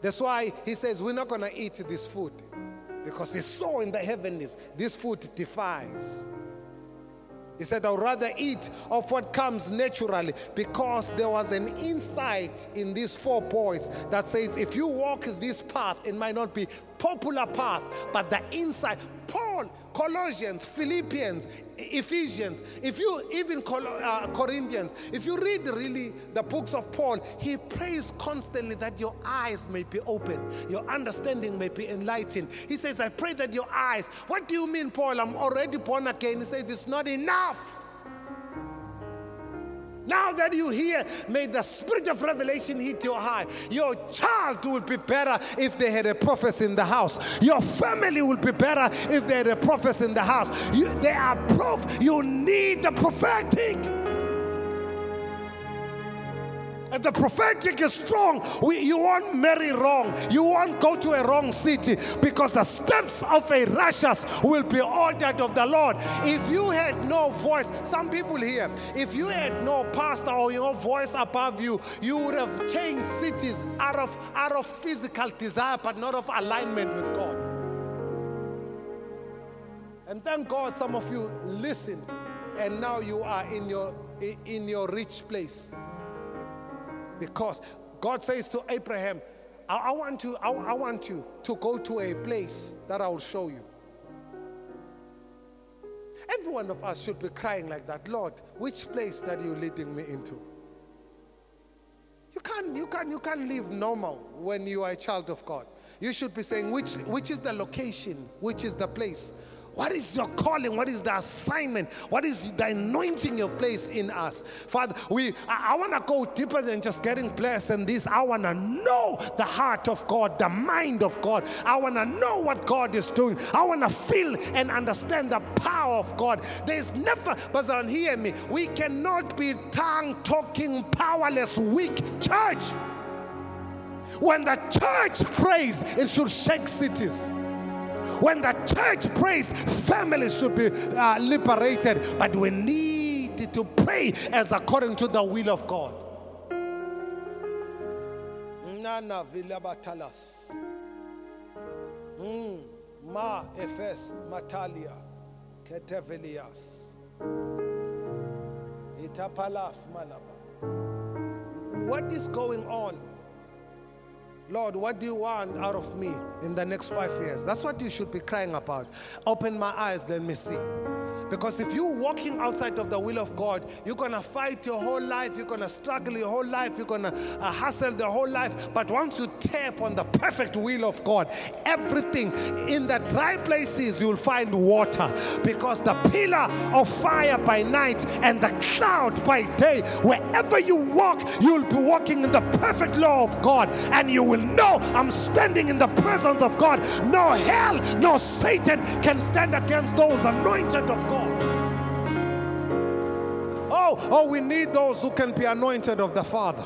That's why he says, we're not going to eat this food, because he saw in the heavens, this food defies. He said, I would rather eat of what comes naturally, because there was an insight in these four boys that says, if you walk this path, it might not be popular path, but the insight. Paul, Colossians, Philippians, Ephesians, if you even uh, Corinthians, if you read really the books of Paul, he prays constantly that your eyes may be open, your understanding may be enlightened. He says, I pray that your eyes, what do you mean, Paul? I'm already born again. He says, it's not enough. Now that you hear, may the spirit of revelation hit your heart. Your child will be better if they had a prophet in the house. Your family will be better if they had a prophet in the house. You, they are proof you need the prophetic. If the prophetic is strong, we, you won't marry wrong. You won't go to a wrong city, because the steps of a righteous will be ordered of the Lord. If you had no voice, some people here, if you had no pastor or your voice above you, you would have changed cities out of, out of physical desire, but not of alignment with God. And thank God some of you listened, and now you are in your, in your rich place. Because God says to Abraham, I, I want you, I, I want you to go to a place that I will show you. Every one of us should be crying like that, Lord, which place that you're leading me into? You can't, you can't, you can't live normal when you are a child of God. You should be saying, which, which is the location, which is the place? What is your calling? What is the assignment? What is the anointing your place in us? Father, we I, I want to go deeper than just getting blessed and this. I want to know the heart of God, the mind of God. I want to know what God is doing. I want to feel and understand the power of God. There's never, but hear me, we cannot be tongue-talking, powerless, weak church. When the church prays, it should shake cities. When the church prays, families should be uh, liberated. But we need to pray as according to the will of God. Nana Vilabatalas. Ma Efes Matalia. Ketevelias. Itapalaf Manaba. What is going on? Lord, what do you want out of me in the next five years? That's what you should be crying about. Open my eyes, let me see. Because if you're walking outside of the will of God, you're going to fight your whole life, you're going to struggle your whole life, you're going to uh, hustle the whole life. But once you tap on the perfect will of God, everything in the dry places, you'll find water. Because the pillar of fire by night and the cloud by day, wherever you walk, you'll be walking in the perfect law of God. And you will know, I'm standing in the presence of God. No hell, no Satan can stand against those anointed of God. Oh, oh, we need those who can be anointed of the Father.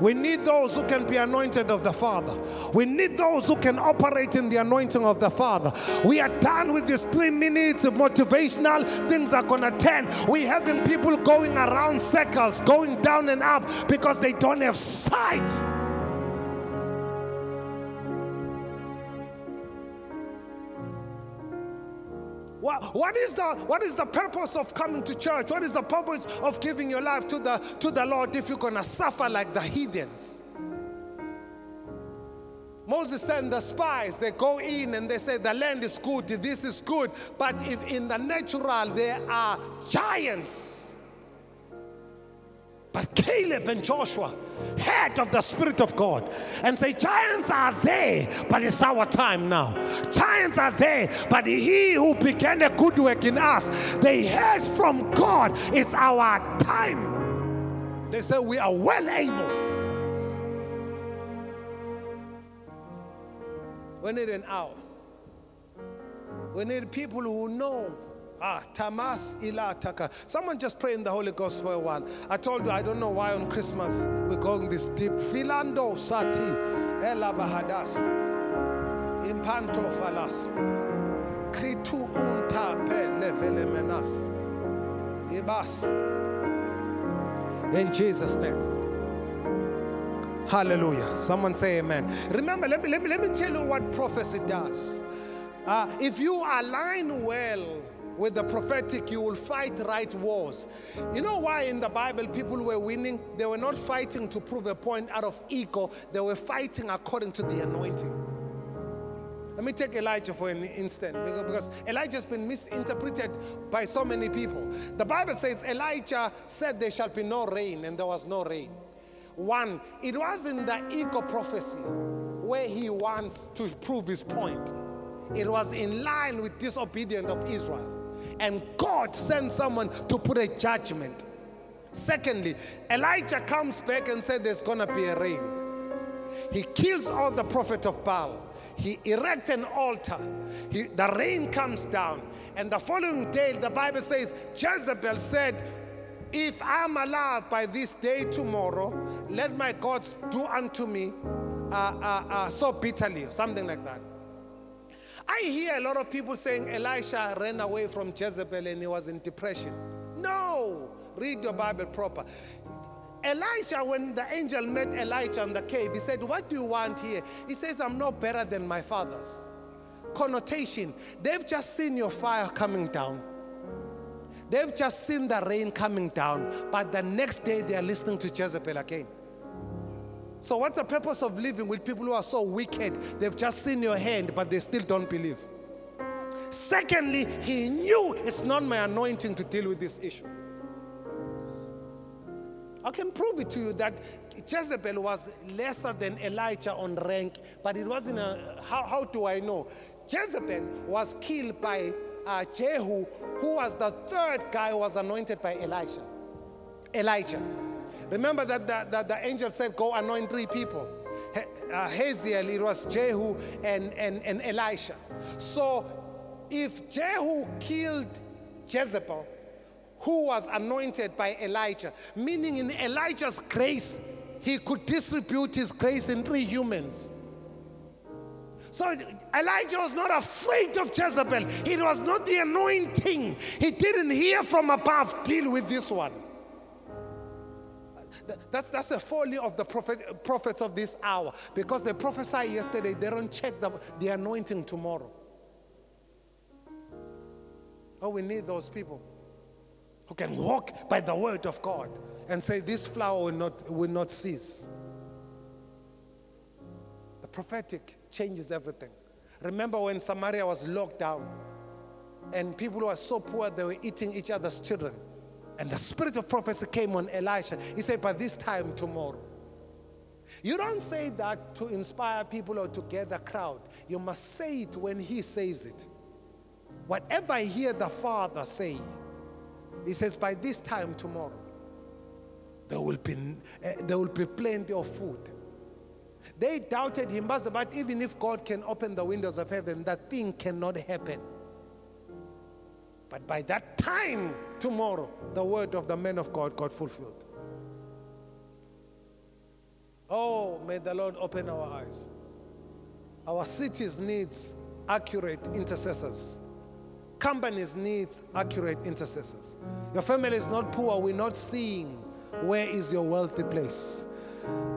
We need those who can be anointed of the Father. We need those who can operate in the anointing of the Father. We are done with these three minutes of motivational. Things are going to turn. We're having people going around circles, going down and up because they don't have sight. What, what is the what is the purpose of coming to church? What is the purpose of giving your life to the to the Lord if you're gonna suffer like the heathens? Moses and the spies, they go in and they say the land is good, this is good, but if in the natural there are giants. But Caleb and Joshua, head of the Spirit of God, and say, giants are there, but it's our time now. Giants are there, but he who began a good work in us, they heard from God, it's our time. They say, we are well able. We need an hour. We need people who know. Ah, Tamas Ila Taka. Someone just pray in the Holy Ghost for a while. I told you, I don't know why on Christmas we're going this deep. Filando Sati, Ela Bahadas, Impanto Falas, Kritu Unta Pelevelemenas, Ibas. In Jesus' name. Hallelujah. Someone say amen. Remember, let me, let me, let me tell you what prophecy does. Uh, if you align well with the prophetic, you will fight right wars. You know why in the Bible people were winning? They were not fighting to prove a point out of ego. They were fighting according to the anointing. Let me take Elijah for an instant, because Elijah's been misinterpreted by so many people. The Bible says Elijah said there shall be no rain, and there was no rain. One, it wasn't the ego prophecy where he wants to prove his point. It was in line with disobedience of Israel. And God sent someone to put a judgment. Secondly, Elijah comes back and said there's going to be a rain. He kills all the prophets of Baal. He erects an altar. He, the rain comes down. And the following day, the Bible says, Jezebel said, if I'm alive by this day tomorrow, let my gods do unto me uh, uh, uh, so bitterly, something like that. I hear a lot of people saying Elisha ran away from Jezebel and he was in depression. No, read your Bible proper. Elisha, when the angel met Elijah in the cave, he said, what do you want here? He says, I'm no better than my fathers. Connotation, they've just seen your fire coming down. They've just seen the rain coming down, but the next day they are listening to Jezebel again. So what's the purpose of living with people who are so wicked? They've just seen your hand, but they still don't believe. Secondly, he knew it's not my anointing to deal with this issue. I can prove it to you that Jezebel was lesser than Elijah on rank, but it wasn't a, how, how do I know? Jezebel was killed by uh, Jehu, who was the third guy who was anointed by Elijah. Elijah. Remember that the, the, the angel said, go anoint three people. He, uh, Haziel, it was Jehu and, and, and Elisha. So if Jehu killed Jezebel, who was anointed by Elijah, meaning in Elijah's grace, he could distribute his grace in three humans. So Elijah was not afraid of Jezebel. It was not the anointing. He didn't hear from above, deal with this one. That's that's the folly of the prophet, prophets of this hour. Because they prophesy yesterday, they don't check the, the anointing tomorrow. Oh, we need those people who can walk by the word of God and say, this flower will not, will not cease. The prophetic changes everything. Remember when Samaria was locked down, and people who were so poor they were eating each other's children. And the spirit of prophecy came on Elisha. He said, by this time tomorrow. You don't say that to inspire people or to get the crowd. You must say it when he says it. Whatever I hear the Father say, he says, by this time tomorrow, there will be, uh, there will be plenty of food. They doubted him, but even if God can open the windows of heaven, that thing cannot happen. But by that time tomorrow, the word of the man of God got fulfilled. Oh, may the Lord open our eyes. Our cities need accurate intercessors. Companies need accurate intercessors. Your family is not poor. We're not seeing where is your wealthy place.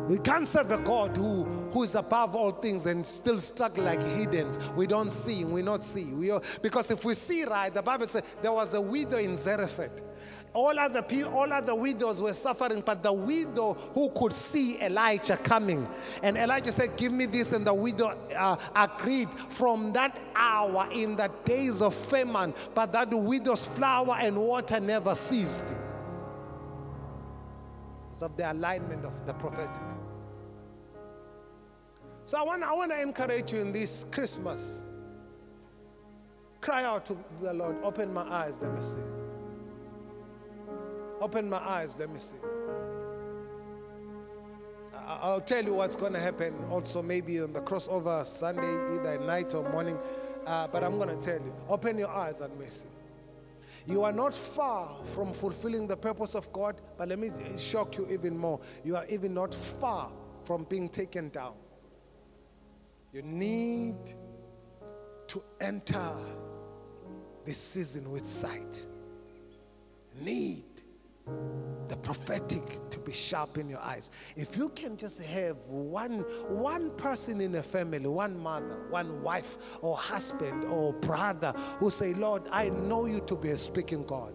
We can't serve a God who, who is above all things and still stuck like heathens. We don't see, we not see. We are, because if we see right, the Bible says there was a widow in Zarephath. All other people, all other widows were suffering, but the widow who could see Elijah coming. And Elijah said, give me this, and the widow uh, agreed. From that hour, in the days of famine, but that widow's flour and water never ceased. Of the alignment of the prophetic. So I want, I want to encourage you in this Christmas. Cry out to the Lord, open my eyes, let me see. Open my eyes, let me see. I, I'll tell you what's going to happen also maybe on the crossover Sunday, either at night or morning, uh, but I'm going to tell you, open your eyes, let me see. You are not far from fulfilling the purpose of God, but let me shock you even more. You are even not far from being taken down. You need to enter this season with sight. Need the prophetic to be sharp in your eyes. If you can just have one, one person in a family, one mother, one wife or husband or brother who say, Lord, I know you to be a speaking God.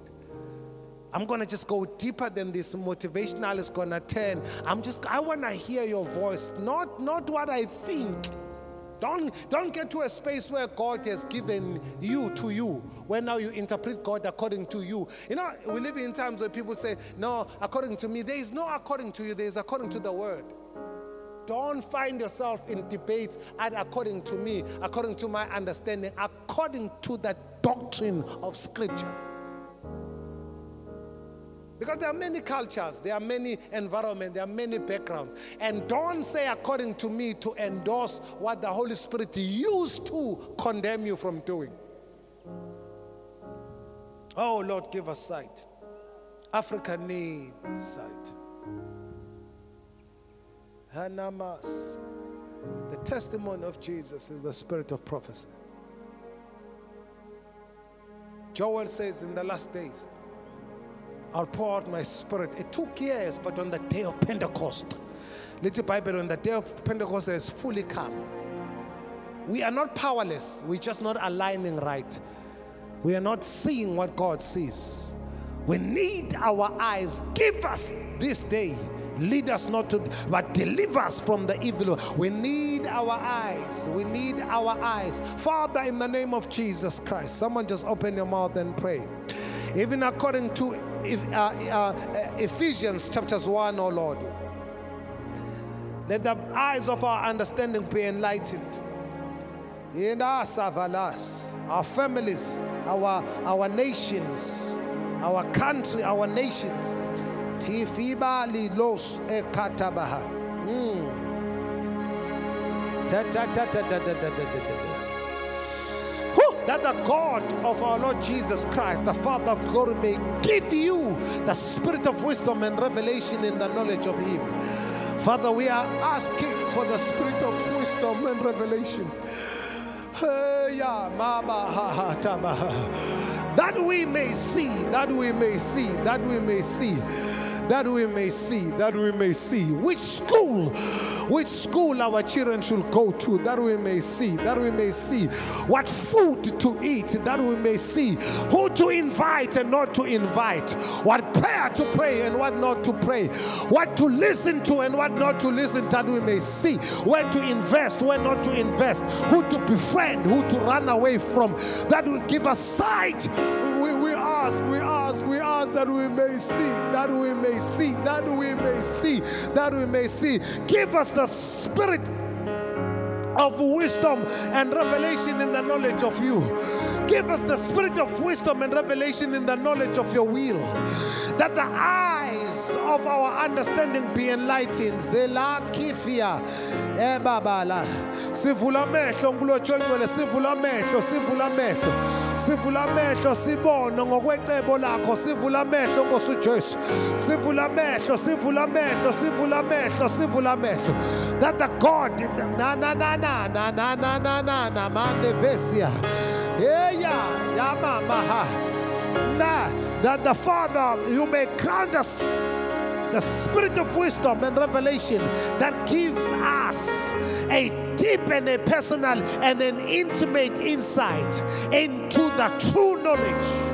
I'm going to just go deeper than this motivational is going to turn. I'm just, I want to hear your voice, not, not what I think. Don't, don't get to a space where God has given you to you, where now you interpret God according to you. You know, we live in times where people say, no, according to me. There is no according to you. There is according to the word. Don't find yourself in debates at according to me, according to my understanding, according to the doctrine of Scripture. Because there are many cultures, there are many environments, there are many backgrounds. And don't say according to me to endorse what the Holy Spirit used to condemn you from doing. Oh, Lord, give us sight. Africa needs sight. Hanamas. The testimony of Jesus is the spirit of prophecy. Joel says in the last days, I'll pour out my spirit. It took years, but on the day of Pentecost, little Bible, on the day of Pentecost has fully come. We are not powerless. We're just not aligning right. We are not seeing what God sees. We need our eyes. Give us this day. Lead us not to, but deliver us from the evil. We need our eyes. We need our eyes. Father, in the name of Jesus Christ, someone just open your mouth and pray. Even according to If, uh, uh, Ephesians chapters one, oh Lord, let the eyes of our understanding be enlightened. In us, our families, our our nations, our country, our nations. Mm. That the God of our Lord Jesus Christ, the Father of glory, may give you the spirit of wisdom and revelation in the knowledge of Him. Father, we are asking for the spirit of wisdom and revelation. That we may see, that we may see, that we may see. that we may see, that we may see which school, which school our children should go to, that we may see, that we may see what food to eat, that we may see who to invite and not to invite, what prayer to pray and what not to pray, what to listen to and what not to listen, that we may see where to invest, where not to invest, who to befriend, who to run away from, that will give us sight. We, we ask, we ask, we ask that we may see, that we may see, that we may see, that we may see. Give us the spirit of wisdom and revelation in the knowledge of you. Give us the spirit of wisdom and revelation in the knowledge of your will, that the eyes of our understanding be enlightened. Zela kifia ebabala sivula mehlo ngulotshongcwele sivula mehlo sivula mehlo sivula mehlo sibono ngokwecebo lakho sivula mehlo Nkosi Jesu sivula mehlo sivula mehlo sivula mehlo sivula mehlo, that the God na na na na na na na na na na mandevesia yeah yama maha, that the Father, you may grant us the spirit of wisdom and revelation that gives us a deep and a personal and an intimate insight into the true knowledge.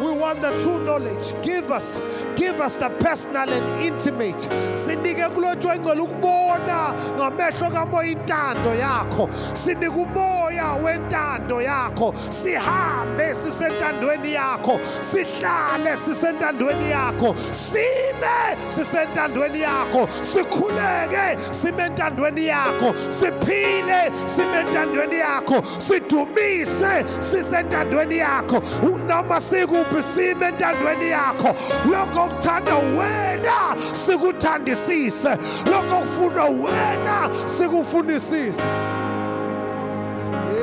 We want the true knowledge. Give us, give us the personal and intimate. Sinike kulotshwengcela ukubona ngamehlo kaMoya intando yakho. Sinika umoya wentando yakho. Sihambe sisentandweni yakho. Sihlale sisentandweni yakho. Sime sisentandweni yakho. Sikhuleke simentandweni yakho. Siphile simentandweni yakho. Sidumise sisentandweni yakho. Unama sikuphi simentandweni yakho. Loko kuthanda wena sikuthandisise, loko kufuna wena sikufunisise.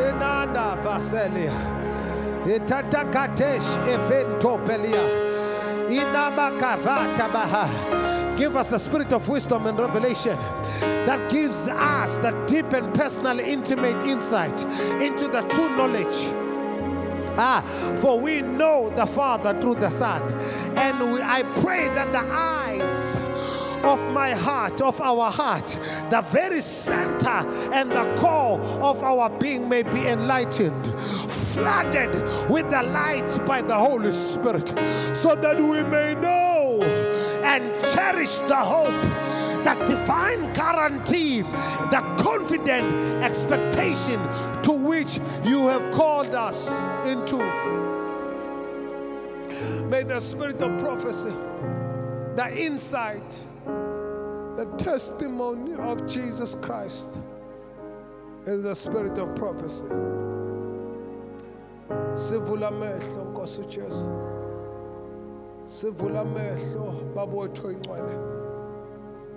Enanda vaselia etata katesh eventopelia inabakavata baha. Give us the spirit of wisdom and revelation that gives us the deep and personal intimate insight into the true knowledge. Ah, for we know the Father through the Son, and we, I pray that the eyes of my heart, of our heart, the very center and the core of our being may be enlightened, flooded with the light by the Holy Spirit, so that we may know and cherish the hope, that divine guarantee, the confident expectation to which you have called us into. May the spirit of prophecy, the insight, the testimony of Jesus Christ is the spirit of prophecy. Sivula mehlo Nkosi Jesu. Sivula mehlo babotho incwele.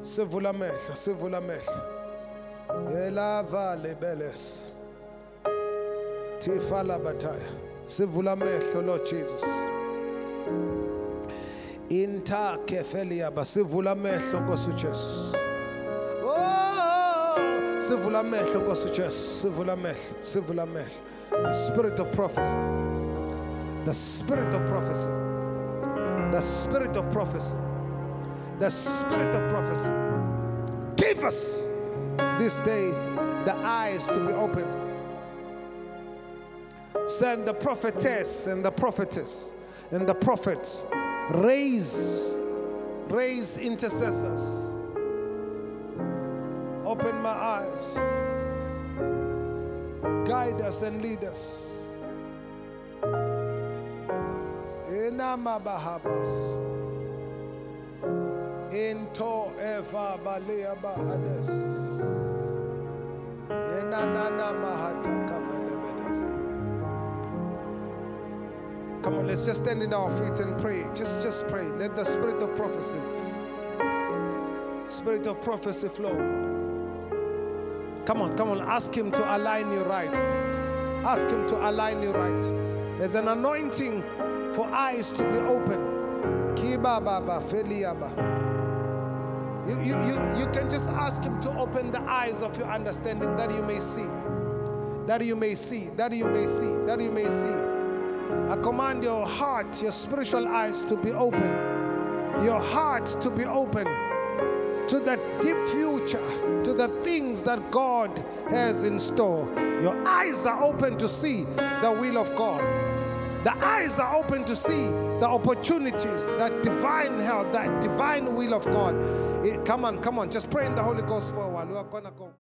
Sivula mehlo, sivula mehlo. Elava lebeles. Tifala bataya. Sivula mehlo, Lord Jesus. Inta kefelia ba sivula mehlo Nkosi Jesu. Oh, sivula mehlo Nkosi Jesu. Sivula mehlo, sivula mehlo. The spirit of prophecy. The spirit of prophecy. The spirit of prophecy. The spirit of prophecy. Give us this day the eyes to be open. Send the prophetess and the prophetess and the prophets. Raise, raise intercessors. Open my eyes. Guide us and lead us. Enama Bahabas. Into eva baleaba ades. Enanana mahata kavelebedes. Come on, let's just stand in our feet and pray. Just, just pray. Let the spirit of prophecy, spirit of prophecy flow. Come on, come on. Ask him to align you right. Ask him to align you right. There's an anointing for eyes to be open. Kiba baba feliaba. You, you, you, you can just ask him to open the eyes of your understanding, that you may see, that you may see, that you may see, that you may see. I command your heart, your spiritual eyes to be open. your heart to be open to that deep future, to the things that God has in store. Your eyes are open to see the will of God. The eyes are open to see the opportunities, that divine help, that divine will of God. Come on, come on, just pray in the Holy Ghost for a while. We are going to go.